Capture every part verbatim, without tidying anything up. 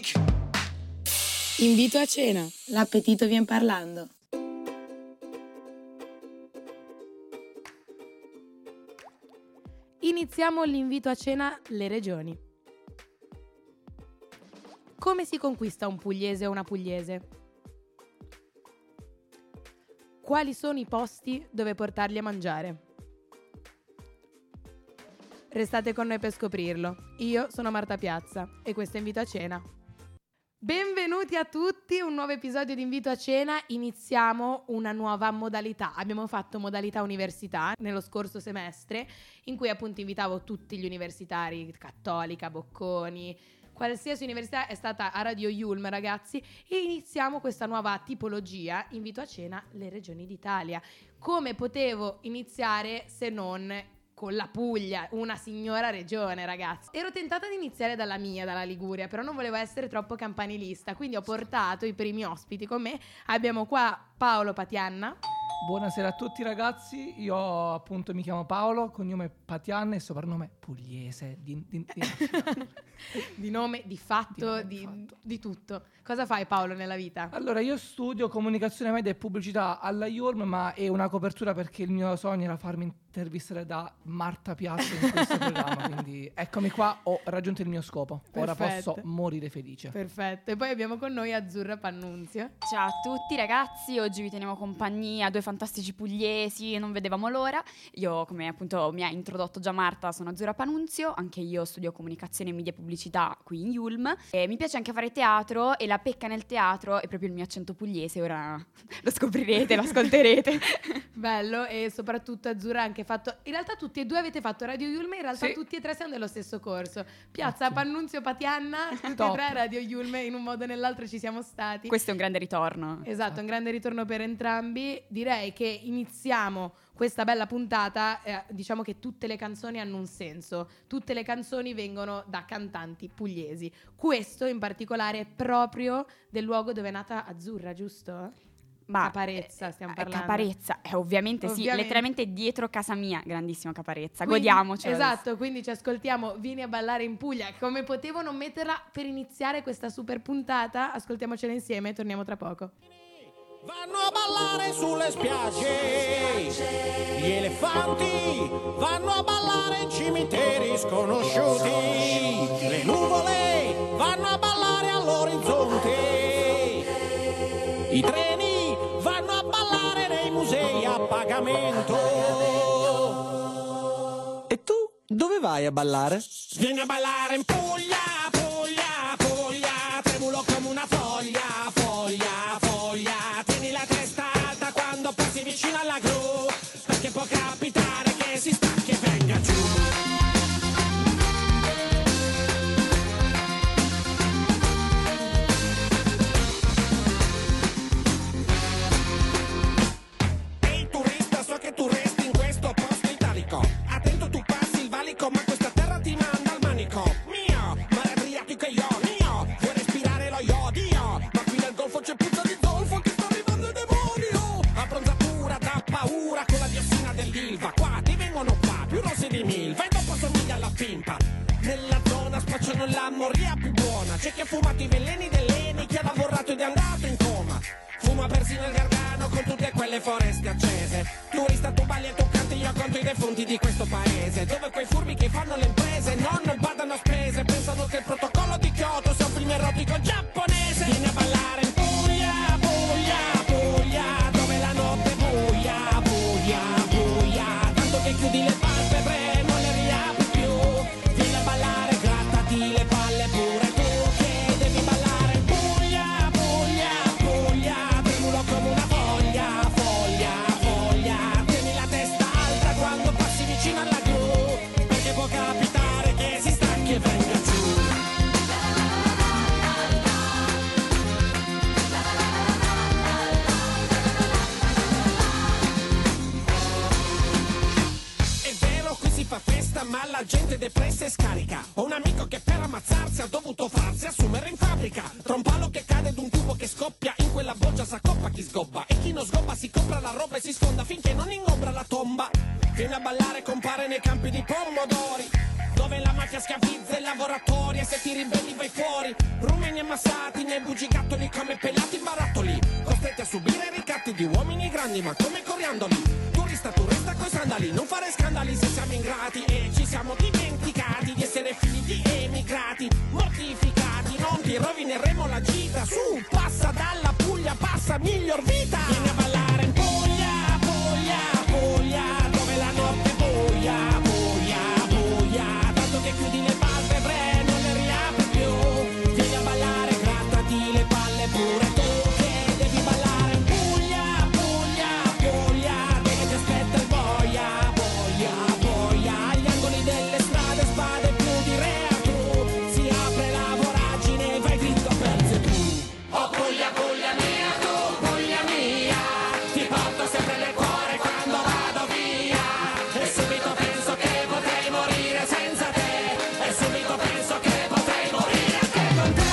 Republic. Invito a cena. L'appetito vien parlando. Iniziamo l'invito a cena le regioni. Come si conquista un pugliese o una pugliese? Quali sono i posti dove portarli a mangiare? Restate con noi per scoprirlo. Io sono Marta Piazza e questo è Invito a Cena. Benvenuti a tutti, un nuovo episodio di Invito a Cena. Iniziamo una nuova modalità. Abbiamo fatto modalità università nello scorso semestre, in cui appunto invitavo tutti gli universitari, Cattolica, Bocconi, qualsiasi università è stata a Radio I U L M, ragazzi, e iniziamo questa nuova tipologia, Invito a Cena le regioni d'Italia. Come potevo iniziare se non con la Puglia, una signora regione, ragazzi. Ero tentata di iniziare dalla mia, dalla Liguria, però non volevo essere troppo campanilista, quindi ho portato i primi ospiti con me. Abbiamo qua Paolo Patianna. Buonasera a tutti, ragazzi. Io appunto mi chiamo Paolo, cognome Patianna e soprannome pugliese. Di, di, di... di nome, di fatto, di, di, fatto. Di tutto. Cosa fai, Paolo, nella vita? Allora, io studio comunicazione media e pubblicità alla I U L M, ma è una copertura perché il mio sogno era farmi intervistare da Marta Piazza in questo programma, quindi eccomi qua, ho raggiunto il mio scopo. Perfetto. Ora posso morire felice. Perfetto. E poi abbiamo con noi Azzurra Pannunzio. Ciao a tutti, ragazzi. Oggi vi teniamo compagnia, due fantastici pugliesi, non vedevamo l'ora. Io, come appunto mi ha introdotto già Marta, sono Azzurra Pannunzio, anche io studio comunicazione media e pubblicità qui in I U L M, e mi piace anche fare teatro, e la pecca nel teatro è proprio il mio accento pugliese. Ora lo scoprirete, lo ascolterete. Bello. E soprattutto Azzurra ha anche fatto, in realtà tutti e due avete fatto Radio I U L M, in realtà sì, tutti e tre siamo dello stesso corso. Piazza, okay. Pannunzio, Patianna, tutti e tre Radio I U L M, in un modo o nell'altro ci siamo stati. Questo è un grande ritorno. Esatto, un grande ritorno per entrambi. Direi che iniziamo questa bella puntata, eh, diciamo che tutte le canzoni hanno un senso, tutte le canzoni vengono da cantanti pugliesi. Questo in particolare è proprio del luogo dove è nata Azzurra, giusto? Ma Caparezza, stiamo parlando. Caparezza, eh, ovviamente, ovviamente sì, letteralmente dietro casa mia, grandissima Caparezza, quindi godiamocelo. Esatto, adesso. Quindi ci ascoltiamo Vieni a ballare in Puglia. Come potevo non metterla per iniziare questa super puntata? Ascoltiamocela insieme e torniamo tra poco. Vanno a ballare sulle spiagge, gli elefanti vanno a ballare in cimiteri sconosciuti, le nuvole vanno a ballare all'orizzonte, i treni vanno a ballare nei musei a pagamento. E tu dove vai a ballare? Vieni a ballare in Puglia, Puglia, Puglia, tremulo come una foglia, foglia, foglia. Tieni la testa alta quando passi vicino alla gru, perché può capitare che si stacchi e venga giù. C'è chi ha fumato i veleni dell'Eni, chi ha lavorato ed è andato in coma. Fuma persino il Gargano con tutte quelle foreste accese. Turista, tu balli e tu canti, io conto i defunti di questo paese. Dove quei furbi che fanno le imprese non badano a spese, pensano che il protocollo di Kyoto sia un film erotico giapponese. Vieni a ballare in Puglia, Puglia, Puglia, dove la notte è buia, buia, buia, tanto che chiudi le palpebre, non le riapri più. Vieni a ballare, grattati le palle pure. Ma la gente depressa e scarica. Ho un amico che per ammazzarsi ha dovuto farsi assumere in fabbrica. Tra un palo che cade ed un tubo che scoppia, in quella boccia s'accoppa chi sgobba, e chi non sgobba si compra la roba e si sfonda finché non ingombra la tomba. Viene a ballare, compare nei campi di pomodori, dove la mafia schiavizza i lavoratori, e se ti ribelli vai fuori. Rumeni e ammassati nei bugigattoli, come pelati barattoli, costretti a subire ricatti di uomini grandi ma come coriandoli. Turista, turista coi sandali, non fare scandali se siamo ingrati e ci siamo dimenticati di essere figli di emigrati mortificati. Non ti rovineremo la gita, su, passa dalla Puglia, passa miglior vita. Vieni a ballare in Puglia, Puglia, Puglia, dove la notte boia, boia, boia, tanto che chiudi le palpebre, non le riapri più. Vieni a ballare, grattati le palle pure tu, che devi ballare in Puglia, Puglia, Puglia, perché ti aspetta il boia, boia, boia, agli angoli delle strade spade più di rea tu, si apre la voragine, vai dritto a pezzi tu. Oh Puglia, Puglia mia, tu Puglia mia, ti porto sempre nel cuore quando vado via, e subito penso che potrei morire senza te, e subito penso che potrei morire anche con te.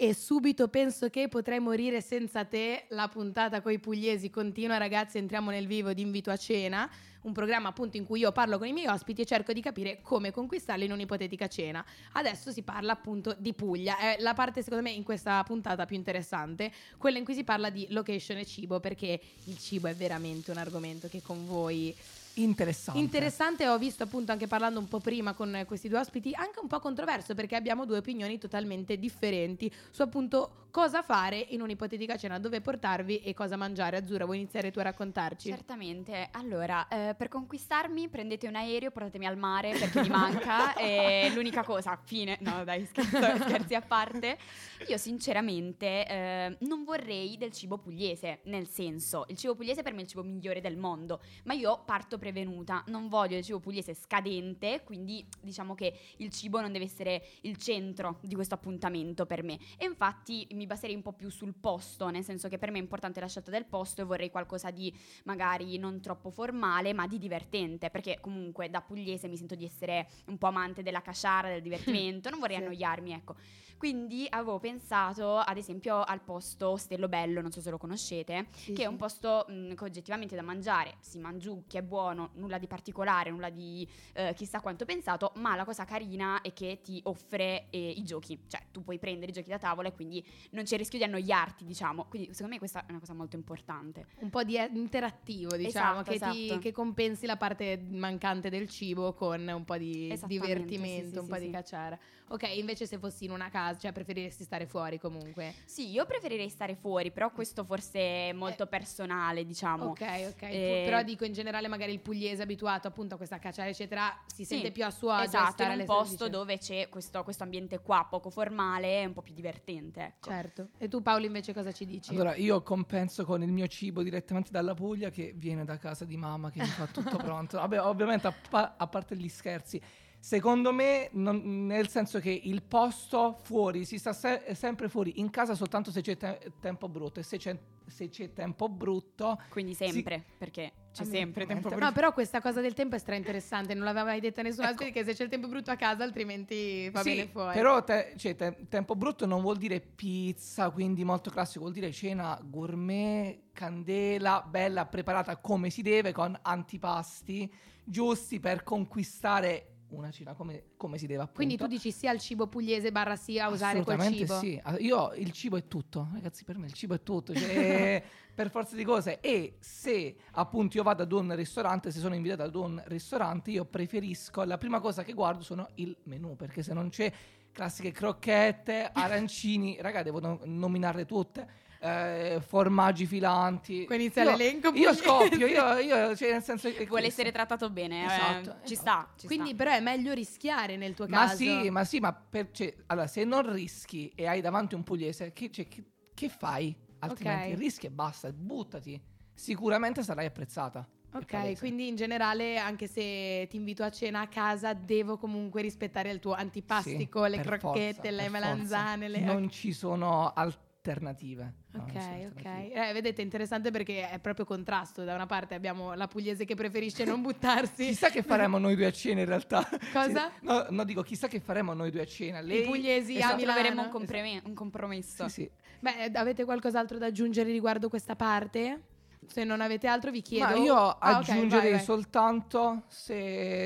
E subito penso che potrei morire senza te, la puntata coi pugliesi continua, ragazzi, entriamo nel vivo di Invito a Cena, un programma appunto in cui io parlo con i miei ospiti e cerco di capire come conquistarli in un'ipotetica cena. Adesso si parla appunto di Puglia, è la parte secondo me in questa puntata più interessante, quella in cui si parla di location e cibo, perché il cibo è veramente un argomento che con voi... Interessante. Interessante, ho visto appunto anche parlando un po' prima con questi due ospiti, anche un po' controverso perché abbiamo due opinioni totalmente differenti su appunto cosa fare in un'ipotetica cena, dove portarvi e cosa mangiare. Azzurra, vuoi iniziare tu a raccontarci? Certamente, allora eh, per conquistarmi prendete un aereo, portatemi al mare perché mi manca, è l'unica cosa, fine, no dai scherzo, scherzi a parte. Io sinceramente eh, non vorrei del cibo pugliese, nel senso il cibo pugliese per me è il cibo migliore del mondo, ma io parto per venuta, non voglio il cibo pugliese scadente, quindi diciamo che il cibo non deve essere il centro di questo appuntamento per me, e infatti mi baserei un po' più sul posto, nel senso che per me è importante la scelta del posto e vorrei qualcosa di magari non troppo formale ma di divertente, perché comunque da pugliese mi sento di essere un po' amante della caciara, del divertimento, non vorrei sì. annoiarmi, ecco. Quindi avevo pensato ad esempio al posto Ostello Bello, non so se lo conoscete, sì, che sì. è un posto mh, che oggettivamente da mangiare si mangiucchia, è buono, No, nulla di particolare, nulla di eh, chissà quanto pensato, ma la cosa carina è che ti offre eh, i giochi, cioè tu puoi prendere i giochi da tavola e quindi non c'è il rischio di annoiarti, diciamo, quindi secondo me questa è una cosa molto importante, un po' di interattivo, diciamo, esatto, che, esatto. Ti, che compensi la parte mancante del cibo con un po' di divertimento, sì, sì, un sì, po' sì. di cacciara. Ok, invece se fossi in una casa, cioè preferiresti stare fuori comunque? Sì, io preferirei stare fuori, però questo forse è molto eh, personale, diciamo. Ok, ok, eh, però dico in generale magari il pugliese abituato appunto a questa cacciara eccetera si sì, sente più a suo agio, esatto, in un posto sedici. Dove c'è questo, questo ambiente qua poco formale, un po' più divertente, ecco. Certo. E tu Paolo invece cosa ci dici? Allora io compenso con il mio cibo direttamente dalla Puglia che viene da casa di mamma che mi fa tutto pronto. Vabbè, ovviamente a, pa- a parte gli scherzi, secondo me non, nel senso che il posto fuori si sta se- sempre fuori, in casa soltanto se c'è te- tempo brutto, e se c'è, se c'è tempo brutto quindi sempre si... perché c'è sempre tempo brutto. No, però questa cosa del tempo è stra interessante, non l'aveva mai detta nessuno, ecco. Perché se c'è il tempo brutto a casa altrimenti va sì, bene fuori. Però te- cioè, te- tempo brutto non vuol dire pizza, quindi molto classico, vuol dire cena gourmet, candela, bella preparata come si deve, con antipasti giusti per conquistare una cena come, come si deve appunto. Quindi tu dici sia al cibo pugliese barra sia a usare quel cibo? Assolutamente sì, io il cibo è tutto, ragazzi, per me il cibo è tutto, cioè, per forza di cose. E se appunto io vado ad un ristorante, se sono invitata ad un ristorante, io preferisco, la prima cosa che guardo sono il menù, perché se non c'è classiche crocchette, arancini, raga devo no- nominarle tutte, Eh, formaggi filanti. Quindi inizia io, l'elenco io scoppio io, io, cioè nel senso che vuole essere trattato bene, esatto, eh, esatto. Ci sta, ci quindi sta. Però è meglio rischiare nel tuo ma caso. Sì, ma sì, ma per, cioè, allora, se non rischi e hai davanti un pugliese che, cioè, che, che fai? Altrimenti okay. rischi e basta, buttati, sicuramente sarai apprezzata. Ok, quindi in generale anche se ti invito a cena a casa devo comunque rispettare il tuo antipastico, sì, le crocchette, forza, le melanzane, le... Non ci sono al- alternative. Ok, no? alternative. ok. Eh, vedete, è interessante perché è proprio contrasto. Da una parte abbiamo la pugliese che preferisce non buttarsi. Chissà che faremo noi due a cena in realtà. Cosa? No, no, dico, chissà che faremo noi due a cena. Lei... I pugliesi esatto. a Milano. Troveremo un, comprome- esatto. un compromesso. Sì, sì. Beh, avete qualcos'altro da aggiungere riguardo questa parte? Se non avete altro vi chiedo. Ma io ah, aggiungerei okay, vai, soltanto se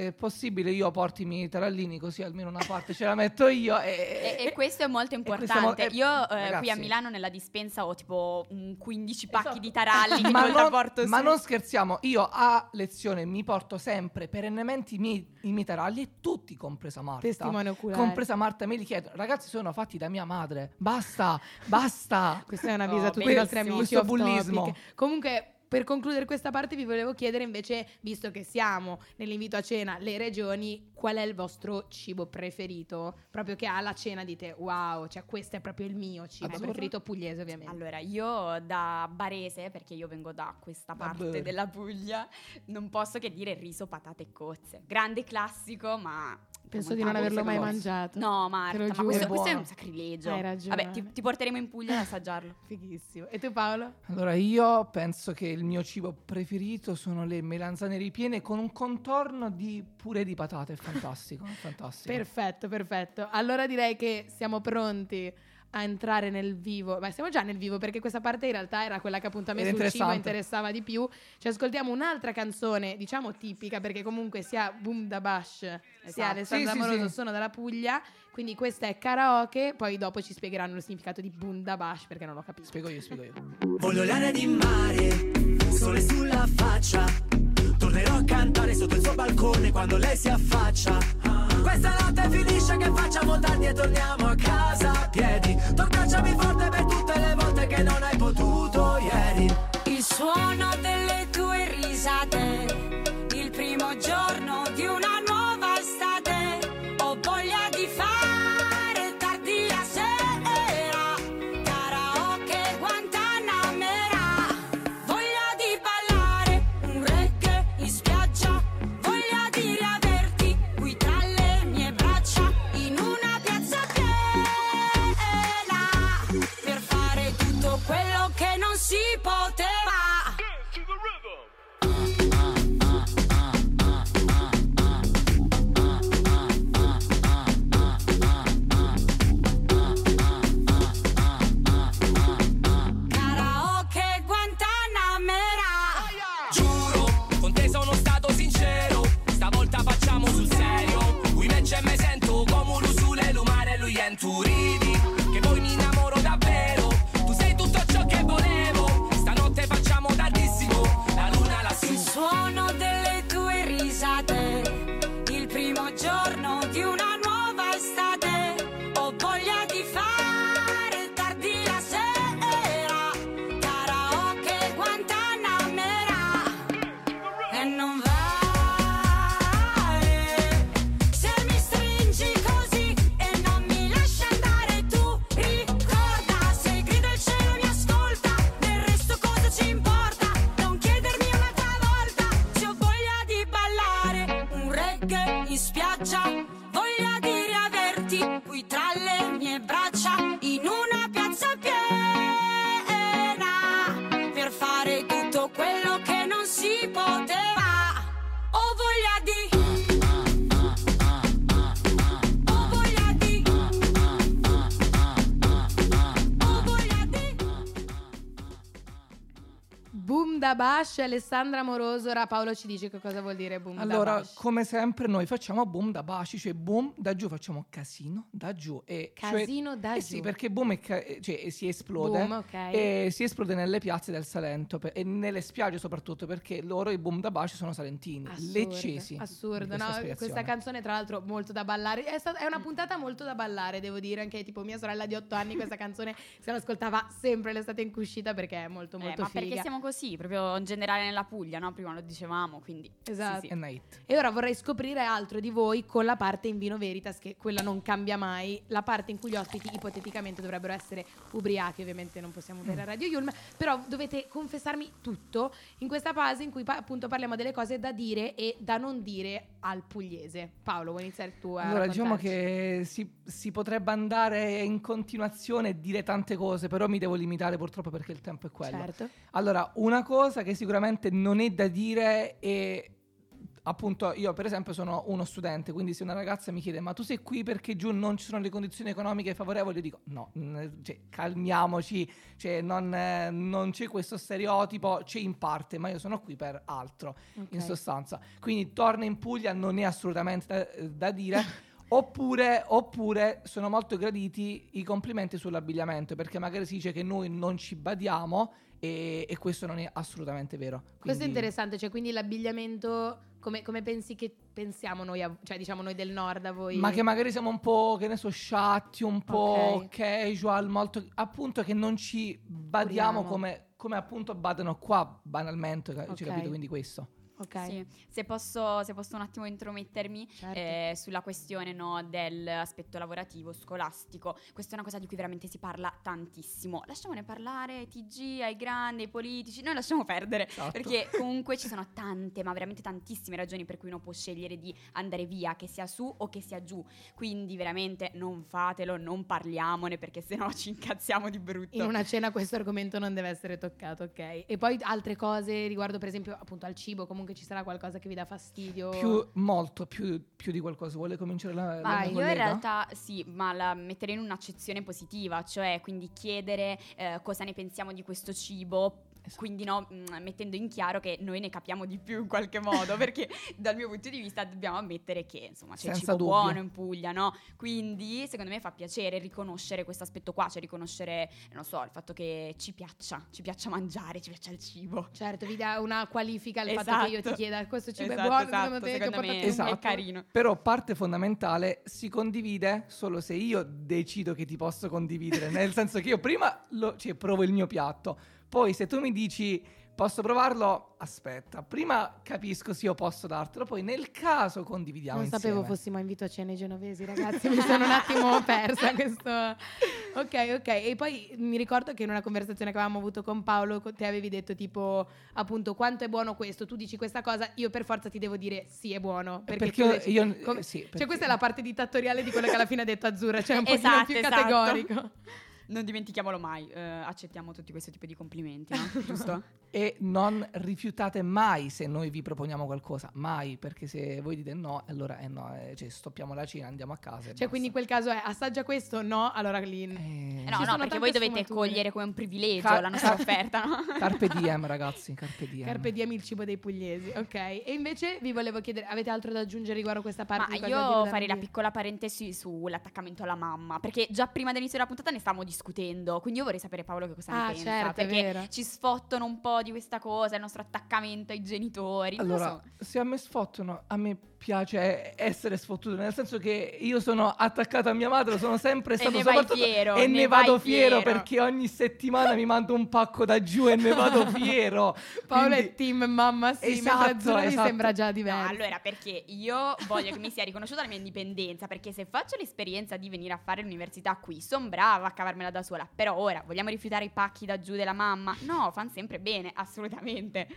è possibile io porti i miei tarallini, così almeno una parte ce la metto io. E, e, e questo è molto importante. Mo- è, io eh, qui a Milano nella dispensa ho tipo un quindici pacchi esatto. di taralli. ma, non, porto ma non scherziamo, io a lezione mi porto sempre perennemente i miei, i miei taralli e tutti, compresa Marta. Testimone oculare. Compresa Marta me li chiedono. Ragazzi, sono fatti da mia madre. Basta, basta. Questa è una visa a tutti i nostri amici. Questo bullismo. Topic. Comunque, per concludere questa parte vi volevo chiedere invece, visto che siamo nell'invito a cena, le regioni, qual è il vostro cibo preferito? Proprio che alla cena dite, wow, cioè questo è proprio il mio cibo Azzurra. preferito, pugliese ovviamente. Allora, io da barese, perché io vengo da questa parte Vabbè. della Puglia, non posso che dire riso, patate e cozze. Grande classico, ma... Penso di non averlo mai mangiato. No, Marta, ma questo, questo è un sacrilegio. Hai ragione. Vabbè, ti, ti porteremo in Puglia ad assaggiarlo. Fighissimo. E tu, Paolo? Allora, io penso che il mio cibo preferito sono le melanzane ripiene con un contorno di purè di patate. È fantastico, fantastico. Perfetto, perfetto. Allora direi che siamo pronti a entrare nel vivo. Ma siamo già nel vivo, perché questa parte in realtà era quella che appunto a me sul cibo interessava di più. Ci ascoltiamo un'altra canzone, diciamo tipica, perché comunque sia Boomdabash esatto. sia Alessandra sì, Amoroso sì, sì. sono dalla Puglia, quindi questa è karaoke. Poi dopo ci spiegheranno il significato di Boomdabash, perché non l'ho capito. Spiego io, spiego io. Voglio l'aria di mare, sole sulla faccia, tornerò a cantare sotto il suo balcone quando lei si affaccia. Ah. Questa notte finisce che facciamo tardi e torniamo a casa a piedi. Tornacciami forte per tutte le volte che non hai potuto ieri. Il suono delle tue risate, il primo giorno di una nuova estate. Ho voglia di fare tardi la sera, karaoke Guantanamera. Voglia di ballare un reggae in spiaggia, voglia di riaverti qui tra le mie braccia, in una piazza piena, per fare tutto quello che non si poteva. Tu ridi, che poi mi innamoro davvero. Tu sei tutto ciò che volevo. Stanotte facciamo tardissimo, la luna lassù. Il suono delle tue risate, il primo giorno di una nuova estate. Ho voglia di fare tardi la sera, karaoke Guantanamera. E non Boomdabash, Alessandra Amoroso. Ora Paolo ci dice che cosa vuol dire Boomdabash. Allora, come sempre noi facciamo Boomdabash, cioè boom da giù, facciamo casino da giù. E casino cioè, da eh giù. Sì, perché boom è ca- cioè, si esplode boom, okay. e si esplode nelle piazze del Salento per- e nelle spiagge soprattutto, perché loro i Boomdabash sono salentini, assurdo, leccesi. Assurdo, no? Questa canzone tra l'altro molto da ballare, è, stata, è una puntata molto da ballare, devo dire, anche tipo mia sorella di otto anni questa canzone se l'ascoltava sempre l'estate in cui uscita perché è molto molto eh, ma figa. Ma perché siamo così, proprio proprio in generale nella Puglia, no? Prima lo dicevamo, quindi esatto. Sì, sì. Night. E ora vorrei scoprire altro di voi con la parte in vino veritas, che quella non cambia mai, la parte in cui gli ospiti ipoteticamente dovrebbero essere ubriachi. Ovviamente non possiamo bere a Radio I U L M, però dovete confessarmi tutto in questa fase in cui pa- appunto parliamo delle cose da dire e da non dire al pugliese. Paolo, vuoi iniziare tu a allora raccontarci? Diciamo che si, si potrebbe andare in continuazione e dire tante cose, però mi devo limitare purtroppo perché il tempo è quello. Certo. Allora, una cosa che sicuramente non è da dire è, appunto, io per esempio sono uno studente, quindi se una ragazza mi chiede ma tu sei qui perché giù non ci sono le condizioni economiche favorevoli, io dico no, cioè, calmiamoci, cioè, non, eh, non c'è questo stereotipo, c'è in parte, ma io sono qui per altro, okay. In sostanza, quindi torna in Puglia non è assolutamente da, da dire. Oppure, oppure sono molto graditi i complimenti sull'abbigliamento, perché magari si dice che noi non ci badiamo e, e questo non è assolutamente vero. Quindi... Questo è interessante, cioè quindi l'abbigliamento... Come, come pensi che pensiamo noi, a, cioè diciamo noi del nord a voi? Ma che magari siamo un po', che ne so, sciatti, un po' okay. Casual, molto, appunto che non ci badiamo come, come appunto badano qua banalmente, okay. Ci capito quindi questo? Okay. Sì. Se posso, se posso un attimo intromettermi, certo. eh, sulla questione, no, dell'aspetto lavorativo, scolastico. Questa è una cosa di cui veramente si parla tantissimo. Lasciamone parlare ai T G, ai grandi, ai politici. Noi lasciamo perdere, esatto. Perché comunque ci sono tante, ma veramente tantissime ragioni per cui uno può scegliere di andare via, che sia su o che sia giù. Quindi veramente non fatelo, non parliamone, perché sennò ci incazziamo di brutto. In una cena questo argomento non deve essere toccato, ok? E poi altre cose riguardo per esempio appunto al cibo, comunque ci sarà qualcosa che vi dà fastidio? Più, molto, più, più di qualcosa. Vuole cominciare la, la ah, mia collega? Io in realtà sì, ma la metterei in un'accezione positiva, cioè quindi chiedere eh, cosa ne pensiamo di questo cibo. Esatto. Quindi no, mettendo in chiaro che noi ne capiamo di più in qualche modo, perché dal mio punto di vista dobbiamo ammettere che insomma c'è cibo buono in Puglia, no? Quindi secondo me fa piacere riconoscere questo aspetto qua, cioè riconoscere, non so, il fatto che ci piaccia, ci piaccia mangiare, ci piaccia il cibo. Certo, vi dà una qualifica al esatto. fatto che io ti chieda questo cibo esatto, è buono, esatto, secondo te, secondo me è, esatto. è carino. Però parte fondamentale, si condivide solo se io decido che ti posso condividere, nel senso che io prima lo, cioè, provo il mio piatto. Poi se tu mi dici posso provarlo, aspetta, prima capisco se io posso dartelo, poi nel caso condividiamo non insieme. Non sapevo fossimo a invito a cena i genovesi, ragazzi, mi sono un attimo persa questo... Ok, ok, e poi mi ricordo che in una conversazione che avevamo avuto con Paolo te avevi detto tipo appunto quanto è buono questo, tu dici questa cosa, io per forza ti devo dire sì è buono. Perché, perché io... Dici, io come... sì, perché... Cioè questa è la parte dittatoriale di quello che alla fine ha detto Azzurra, cioè un esatto, pochino più esatto. categorico. Non dimentichiamolo mai, eh, accettiamo tutti questo tipo di complimenti, no? Giusto? E non rifiutate mai se noi vi proponiamo qualcosa, mai, perché se voi dite no, allora eh no, eh, cioè stoppiamo la cena, andiamo a casa. Cioè basta. Quindi in quel caso è assaggia questo, no, allora lì. Eh... No, no, perché voi dovete cogliere come un privilegio Car- la nostra offerta, no? Carpe diem, ragazzi, carpe diem. Carpe diem il cibo dei pugliesi, ok. E invece vi volevo chiedere, avete altro da aggiungere riguardo questa parte? Ma di io farei la piccola parentesi sull'attaccamento alla mamma, perché già prima dell'inizio della puntata ne stavamo discutendo. Discutendo. Quindi io vorrei sapere Paolo che cosa ah, ne pensa, certo, perché ci sfottano un po' di questa cosa, il nostro attaccamento ai genitori. Allora, non lo so. Se a me sfottano, a me piace essere sfottuto, nel senso che io sono attaccato a mia madre, sono sempre stato e soprattutto fiero, e ne, ne vado fiero, fiero perché ogni settimana mi mando un pacco da giù e ne vado fiero. Paolo quindi... è team mamma sì, esatto, esatto. Mi sembra già diverso. No, allora perché io voglio che mi sia riconosciuta la mia indipendenza, perché se faccio l'esperienza di venire a fare l'università qui, sono brava a cavarmela da sola, però ora vogliamo rifiutare i pacchi da giù della mamma? No, fanno sempre bene, assolutamente.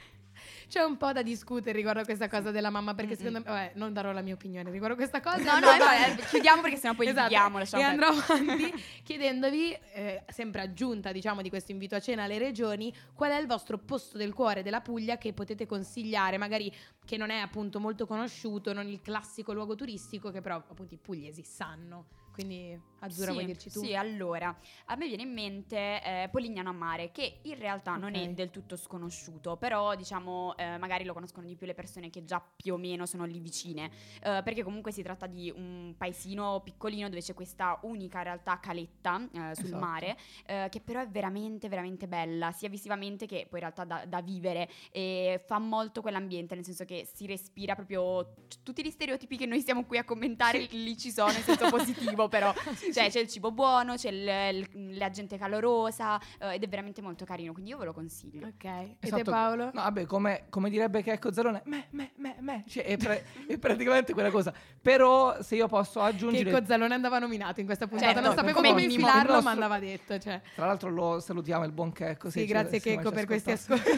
C'è un po' da discutere riguardo a questa cosa della mamma, perché mm-mm. secondo me vabbè, non darò la mia opinione riguardo a questa cosa. No, no, no, no, no. Chiudiamo perché sennò poi esatto. litighiamo. E andrò avanti chiedendovi, eh, sempre aggiunta diciamo di questo invito a cena alle regioni, qual è il vostro posto del cuore della Puglia che potete consigliare, magari che non è appunto molto conosciuto, non il classico luogo turistico che però appunto i pugliesi sanno. Quindi Azzurra sì, vuoi dirci tu? Sì, allora, a me viene in mente eh, Polignano a Mare, che in realtà okay. non è del tutto sconosciuto, però diciamo eh, magari lo conoscono di più le persone che già più o meno sono lì vicine, eh, perché comunque si tratta di un paesino piccolino dove c'è questa unica realtà caletta eh, sul esatto. mare, eh, che però è veramente veramente bella, sia visivamente che poi in realtà da, da vivere, e fa molto quell'ambiente, nel senso che si respira proprio t- tutti gli stereotipi che noi stiamo qui a commentare, sì. lì ci sono in senso positivo. Però sì, cioè sì. C'è il cibo buono, c'è il, il, la gente calorosa, eh, ed è veramente molto carino, quindi io ve lo consiglio. Ok, esatto. E te, Paolo? No, vabbè, come, come direbbe Checco Zalone, me, me, me, me, cioè, è, pre- è praticamente quella cosa. Però se io posso aggiungere, Checco Zalone andava nominato in questa puntata, certo, non sapevo come infilarlo, nostro... ma andava detto, cioè. Tra l'altro lo salutiamo il buon Checco. Sì, grazie Checco per questi ascolti.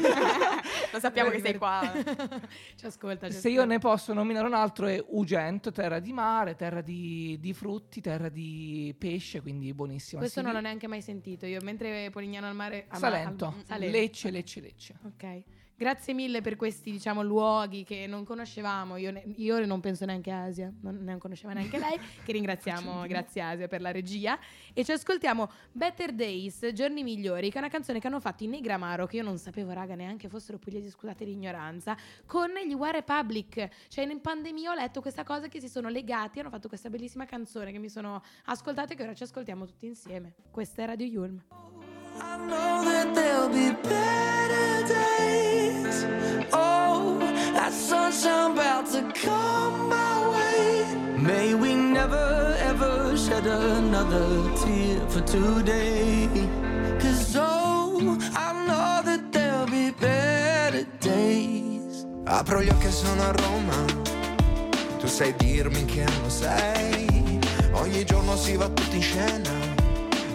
Lo sappiamo che sei qua. Ci ascolta. Ci se ascolta. Io ne posso nominare un altro è Ugento, terra di mare, terra di, di frutti, terra di pesce, quindi buonissima. Questo sì, non l'ho neanche mai sentito io, mentre Polignano al Mare... Ah, Salento, al, Salento. Lecce, Lecce, Lecce. Ok. Grazie mille per questi, diciamo, luoghi che non conoscevamo. Io, ne, io non penso neanche a Asia, non, non conosceva neanche lei, che ringraziamo, grazie Asia per la regia. E ci ascoltiamo Better Days, Giorni Migliori, che è una canzone che hanno fatto in Negramaro, che io non sapevo, raga, neanche fossero pugliesi, scusate l'ignoranza, con gli War Republic. Cioè in pandemia ho letto questa cosa, che si sono legati, hanno fatto questa bellissima canzone che mi sono ascoltata e che ora ci ascoltiamo tutti insieme. Questa è Radio I U L M. I know that there'll be better days. Oh, that sunshine about to come my way. May we never ever shed another tear for today. Cause oh, I know that there'll be better days. Apro gli occhi e sono a Roma. Tu sai dirmi che anno sei. Ogni giorno si va tutti in scena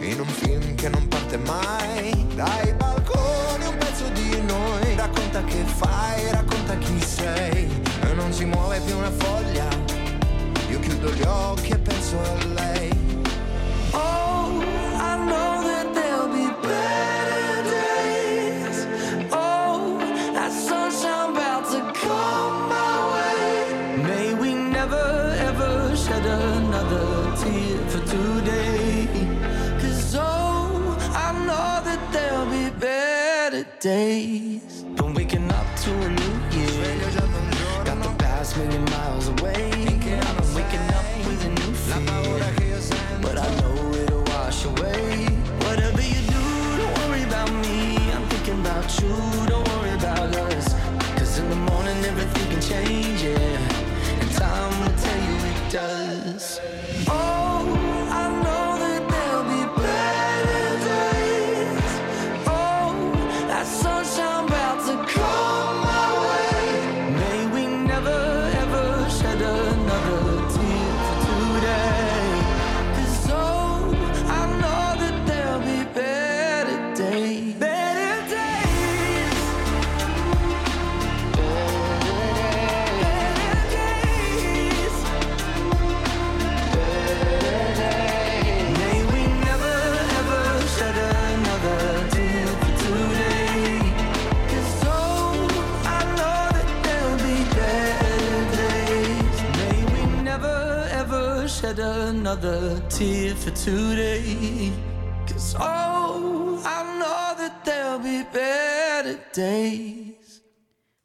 in un film che non parte mai. Dai balconi un pezzo di noi, racconta che fai, racconta chi sei. E non si muove più una foglia, io chiudo gli occhi e penso a lei. Oh, I know that there'll be better days. Oh, that sunshine about to come my way. May we never ever shed another tear for today. Days. Been waking up to a new year. Got the past million miles away. I'm waking up with a new fear, but I know it'll wash away. Whatever you do, don't worry about me. I'm thinking about you, don't worry about us. Cause in the morning everything can change, yeah. And time will tell you it does. Oh, I know that there'll be better days. Oh, that sunshine another tear for today. Cause oh, I know that there'll be better days.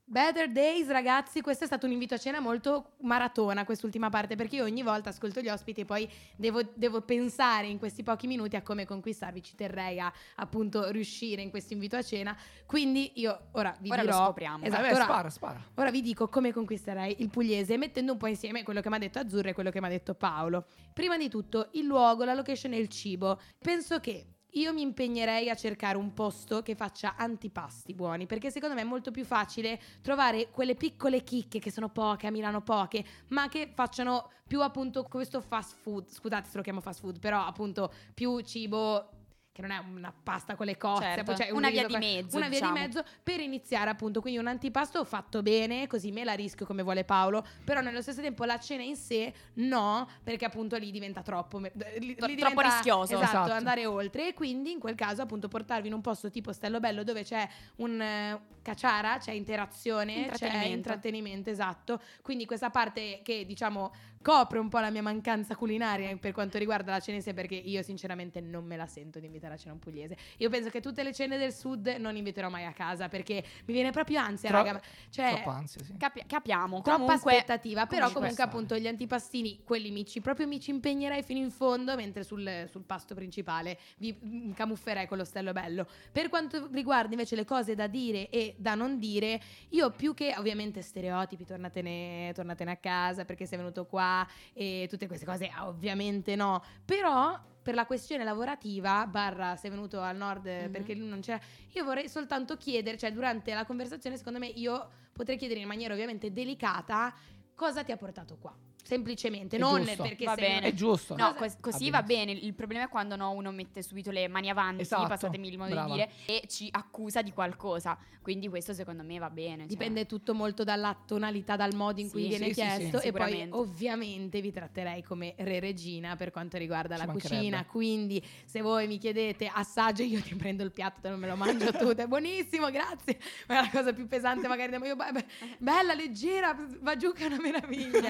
Better Days, ragazzi, questo è stato un invito a cena molto maratona, quest'ultima parte, perché io ogni volta ascolto gli ospiti e poi devo, devo pensare in questi pochi minuti a come conquistarvi. Ci terrei a appunto riuscire in questo invito a cena, quindi io ora vi ora dirò, lo scopriamo. Esatto, Vabbè, ora, spara, spara. Ora vi dico come conquisterei il pugliese, mettendo un po' insieme quello che mi ha detto Azzurra e quello che mi ha detto Paolo. Prima di tutto il luogo, la location e il cibo. Penso che io mi impegnerei a cercare un posto che faccia antipasti buoni, perché secondo me è molto più facile trovare quelle piccole chicche, che sono poche, a Milano poche, ma che facciano più appunto questo fast food, scusate se lo chiamo fast food, però appunto più cibo che non è una pasta con le cozze, certo, cioè un una via di mezzo, una diciamo. via di mezzo per iniziare appunto, quindi un antipasto fatto bene, così me la rischio come vuole Paolo, però nello stesso tempo la cena in sé no, perché appunto lì diventa troppo lì, lì troppo diventa, rischioso, esatto, esatto, andare oltre, e quindi in quel caso appunto portarvi in un posto tipo Ostello Bello, dove c'è un uh, cacciara, c'è interazione, intrattenimento. c'è intrattenimento, esatto, quindi questa parte che diciamo copre un po' la mia mancanza culinaria per quanto riguarda la cena in sé, perché io sinceramente non me la sento di invitare la cena un pugliese. Io penso che tutte le cene del sud non inviterò mai a casa, perché mi viene proprio ansia, Tro- raga, cioè troppa ansia, sì. capi- capiamo troppa comunque, aspettativa, però comunque appunto gli antipastini, quelli mi ci proprio mi ci impegnerei fino in fondo, mentre sul, sul pasto principale vi camufferei con l'Ostello Bello. Per quanto riguarda invece le cose da dire e da non dire, io più che ovviamente stereotipi, tornatene tornatene a casa perché sei venuto qua lingua e tutte queste cose, ovviamente no, però per la questione lavorativa barra sei venuto al nord mm-hmm. perché lui non c'era, io vorrei soltanto chiedere, cioè durante la conversazione secondo me io potrei chiedere in maniera ovviamente delicata cosa ti ha portato qua. Semplicemente, è non giusto, perché va sei... bene. È giusto. No, cos- così va bene. Il problema è quando no, uno mette subito le mani avanti, esatto, passatemi il modo brava. Di dire, e ci accusa di qualcosa. Quindi questo secondo me va bene. Cioè. Dipende tutto molto dalla tonalità, dal modo in sì, cui viene sì, chiesto. Sì, sì, e poi ovviamente vi tratterei come re regina per quanto riguarda ci la cucina. Quindi se voi mi chiedete assaggio, io ti prendo il piatto, te non me lo mangio tutto. È buonissimo, grazie. Ma è la cosa più pesante magari. Io, be- bella, leggera, va giù che è una meraviglia.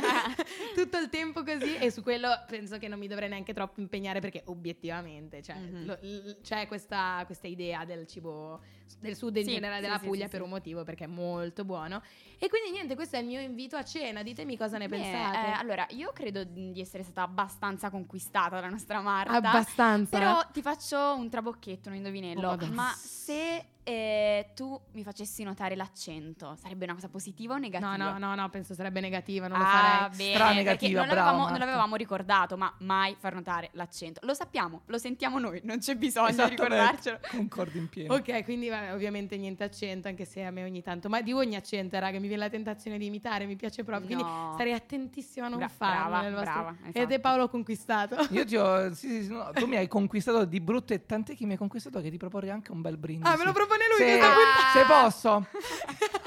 Tutto il tempo così, e su quello penso che non mi dovrei neanche troppo impegnare, perché obiettivamente cioè, mm-hmm. lo, l, c'è questa, questa idea del cibo del sud in sì, generale della sì, Puglia sì, per sì. un motivo, perché è molto buono. E quindi niente, questo è il mio invito a cena, ditemi cosa ne Beh, pensate. Eh, allora io credo di essere stata abbastanza conquistata dalla nostra Marta, abbastanza, però ti faccio un trabocchetto, un indovinello. Oh, ma se eh, tu mi facessi notare l'accento, sarebbe una cosa positiva o negativa? No, no, no, no, penso sarebbe negativa, non ah, lo farei. Bene, stra negativa, non l'avevamo, bravo, non l'avevamo ricordato, ma mai far notare l'accento. Lo sappiamo, lo sentiamo noi, non c'è bisogno di ricordarcelo. Concordo in pieno. Ok, quindi vabbè, ovviamente niente accento, anche se a me ogni tanto, ma di ogni accento, raga, mi viene la tentazione di imitare, mi piace proprio, no. Quindi starei attentissima a non Bra- farlo. Brava, vostro... brava. Esatto. Ed è Paolo conquistato. Io ti ho, sì, sì, no, tu mi hai conquistato di brutto, e tant'è che mi hai conquistato che ti proporrei anche un bel brindisi. Ah, me lo propone lui, se, ah. se posso.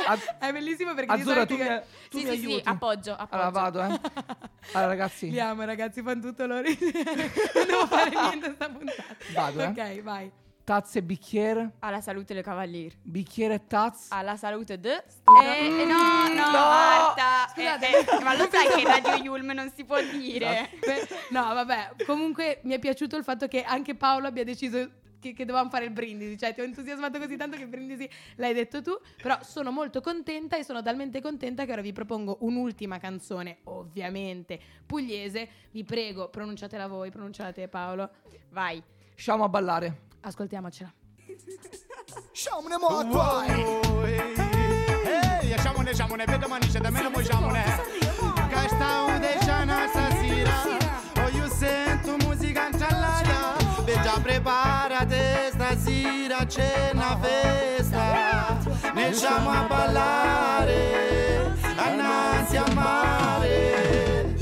A... è bellissimo perché Azzurra, tu, che... mi, tu sì, mi sì, aiuti. Sì, appoggio, appoggio. Allora vado, eh. Allora ragazzi. Li amo, ragazzi, fanno tutto loro. Non devo fare niente a sta puntata. Vado, ok, eh. Vai. Tazze e bicchiere. Alla salute le cavalier. Bicchiere e tazze. Alla salute de eh, mm, no, no, no, Marta. Scusate, eh, eh, ma lo sai che Radio I U L M non si può dire. No, no, vabbè. Comunque mi è piaciuto il fatto che anche Paolo abbia deciso Che, che dovevamo fare il brindisi, cioè ti ho entusiasmato così tanto che il brindisi l'hai detto tu. Però sono molto contenta, e sono talmente contenta che ora vi propongo un'ultima canzone, ovviamente pugliese. Vi prego, pronunciatela voi, pronunciate Paolo. Vai. Sciamo a ballare. Ascoltiamocela. Sciamone morto. Ehi, sciamone, sciamone, vedo manice, da me non vuoi sciamone. Castau de Gianna stasera, oh io sento musica ciallara. Già preparate, stasera c'è una festa, ne andiamo a ballare, innanzi a mare.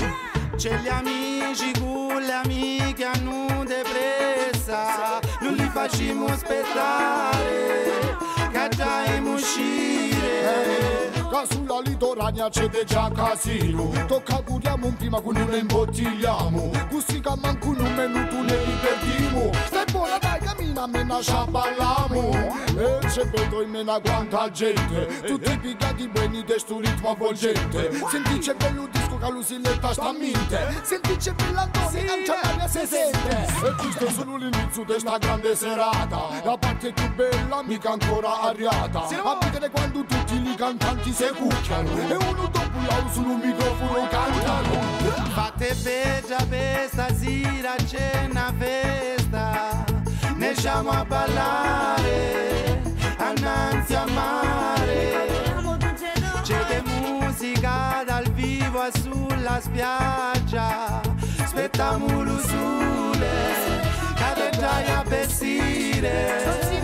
C'è gli amici con le amiche hanno depressa, non li facciamo aspettare, cacciamo uscire. Ca sulla litorania c'è già casino, tocca curiamo un prima con non imbottigliamo, così che manco un minuto ne li perdiamo. Se buona dai cammina, me nascia ballamo. E c'è vedo in mena quanta gente, tutti piccati bene di sto ritmo avvolgente. Senti c'è bello disco che l'usiletta sta minte, senti c'è bellandone, canciatania se sente. E questo è solo l'inizio di sta grande serata, la parte più bella mica ancora arriata. A vedere quando tutti li cantanti se cucchiano e uno dopo l'altro sul microfono cantano. Fate bella per stasera, c'è una festa, ne siamo a ballare, innanzi a mare. C'è de musica dal vivo sulla spiaggia, aspettiamo lo sole, cade già a vestire.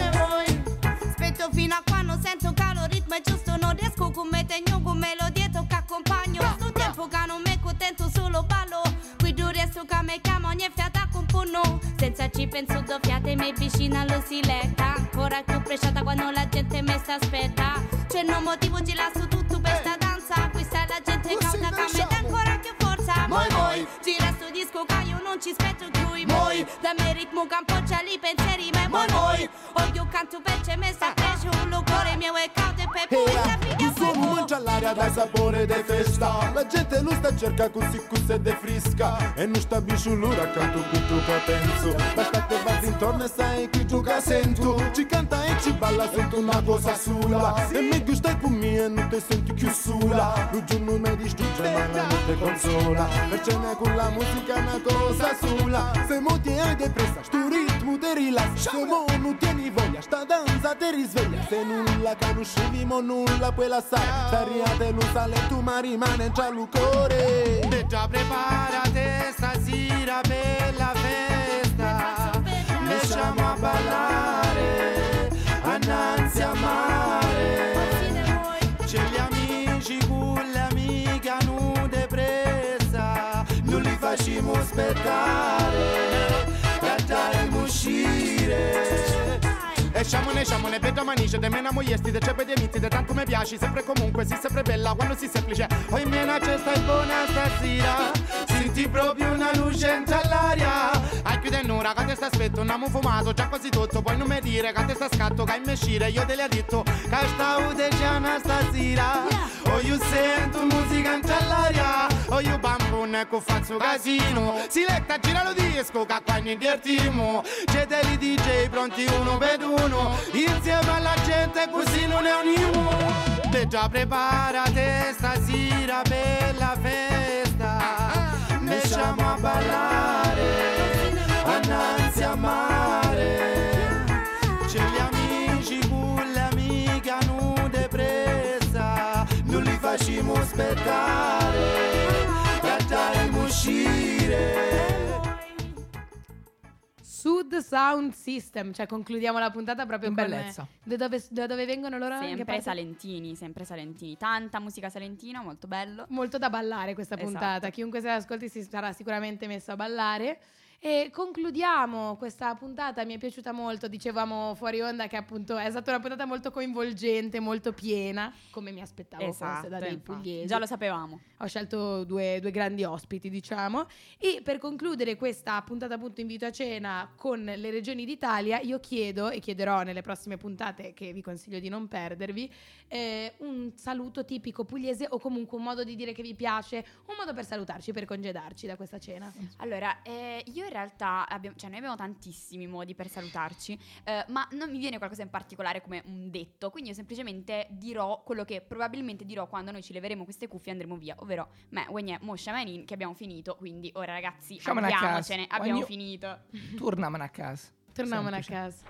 Fino a quando sento che lo ritmo è giusto, non riesco come tegno, con melodie che accompagno. Questo tempo che non mi contento solo ballo, qui non riesco che mi chiamo, ogni fiata componno. Senza ci penso due fiate, mi vicina lo siletta, ancora più presciata quando la gente mi sta aspetta. C'è un motivo gira su tutto per sta danza, questa è la gente cauta che mi dà ancora più forza. Moi moi, gira sto disco che io non ci aspetto più i moi, dammi il ritmo che appoggia lì pensieri me moi moi. Io canto perché mi sta un cuore mio è caldo e pepe mi sono mangia l'aria dal sapore de festa, la gente lo sta cerca così così de frisca e non sta biciulura accanto con tu che penso la state vado intorno e sai che tu che sento ci canta e ci balla sento una cosa sola e mi gusta con me e non ti senti più sola lo giorno mi distrugge ma la notte consola perché con la musica è una cosa sola se molti hai depressa sto ritmo ritmo te rilassa, come non tieni voglia, sta danza te risveglia. Se nulla canuscivi mo nulla puoi lasciare, ferriate lo Salento ma rimane già il cuore. E già preparate stasera per la festa, lasciamo a ballare, annanzi a mare. C'è gli amici con l'amica nude presa, non li facciamo aspettare, cantiamo uscire. E sciamone, sciamone, per domani c'è de mena mogliesti, de cebe di amici, de tanto mi piaci, sempre comunque, si sempre bella, quando si semplice. O in mena c'è stai buona stasera, senti proprio una luce in all'aria. Hai più di un'ora che te sta aspetto, non abbiamo fumato, già quasi tutto, poi non mi dire che te sta scatto, che in mescire, io te le ho detto, che sta udeciana stasera. O io sento musica in all'aria, o io bambone che faccio casino, si letta gira lo disco, che qua ne divertimo, c'è dei D J pronti uno per uno. Insieme alla gente così non è unimo. Te già preparate stasera per la festa, lasciamo a ballare, annanzi a mare. C'è gli amici con l'amica nude presa, non li facciamo aspettare, cantiamo uscire. Sud Sound System, cioè concludiamo la puntata proprio in bellezza. Da dove, da dove vengono loro? Sempre salentini, sempre salentini. Tanta musica salentina, molto bello. Molto da ballare questa puntata. Esatto. Chiunque se l'ascolti si sarà sicuramente messo a ballare. E concludiamo questa puntata, mi è piaciuta molto, dicevamo fuori onda che appunto è stata una puntata molto coinvolgente, molto piena, come mi aspettavo, esatto, forse da dei pugliesi. Già lo sapevamo. Ho scelto due, due grandi ospiti, diciamo. E per concludere questa puntata appunto invito a cena con le regioni d'Italia, io chiedo e chiederò nelle prossime puntate, che vi consiglio di non perdervi, eh, un saluto tipico pugliese o comunque un modo di dire che vi piace, un modo per salutarci, per congedarci da questa cena. Allora, eh, io in realtà abbiamo, cioè noi abbiamo tantissimi modi per salutarci, eh, ma non mi viene qualcosa in particolare come un detto, quindi io semplicemente dirò quello che probabilmente dirò quando noi ci leveremo queste cuffie e andremo via, ovvero me, Wegné, Moscia, Manin, che abbiamo finito, quindi ora ragazzi andiamocene, abbiamo finito. Torniamo a casa. Torniamo a casa.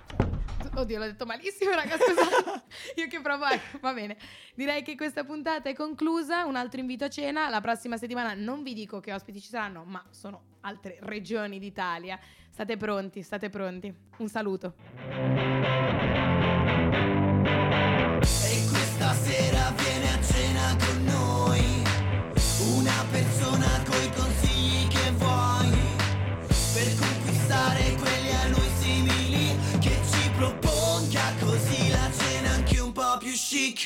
Oddio, l'ho detto malissimo, raga, scusate. Io che provo, ecco, va bene. Direi che questa puntata è conclusa. Un altro invito a cena. La prossima settimana non vi dico che ospiti ci saranno, ma sono altre regioni d'Italia. State pronti, state pronti. Un saluto. E questa sera viene a cena con noi una persona coi consigli che vuoi per conquistare quelli a lui simili, che ci proponga così la cena anche un po' più chic.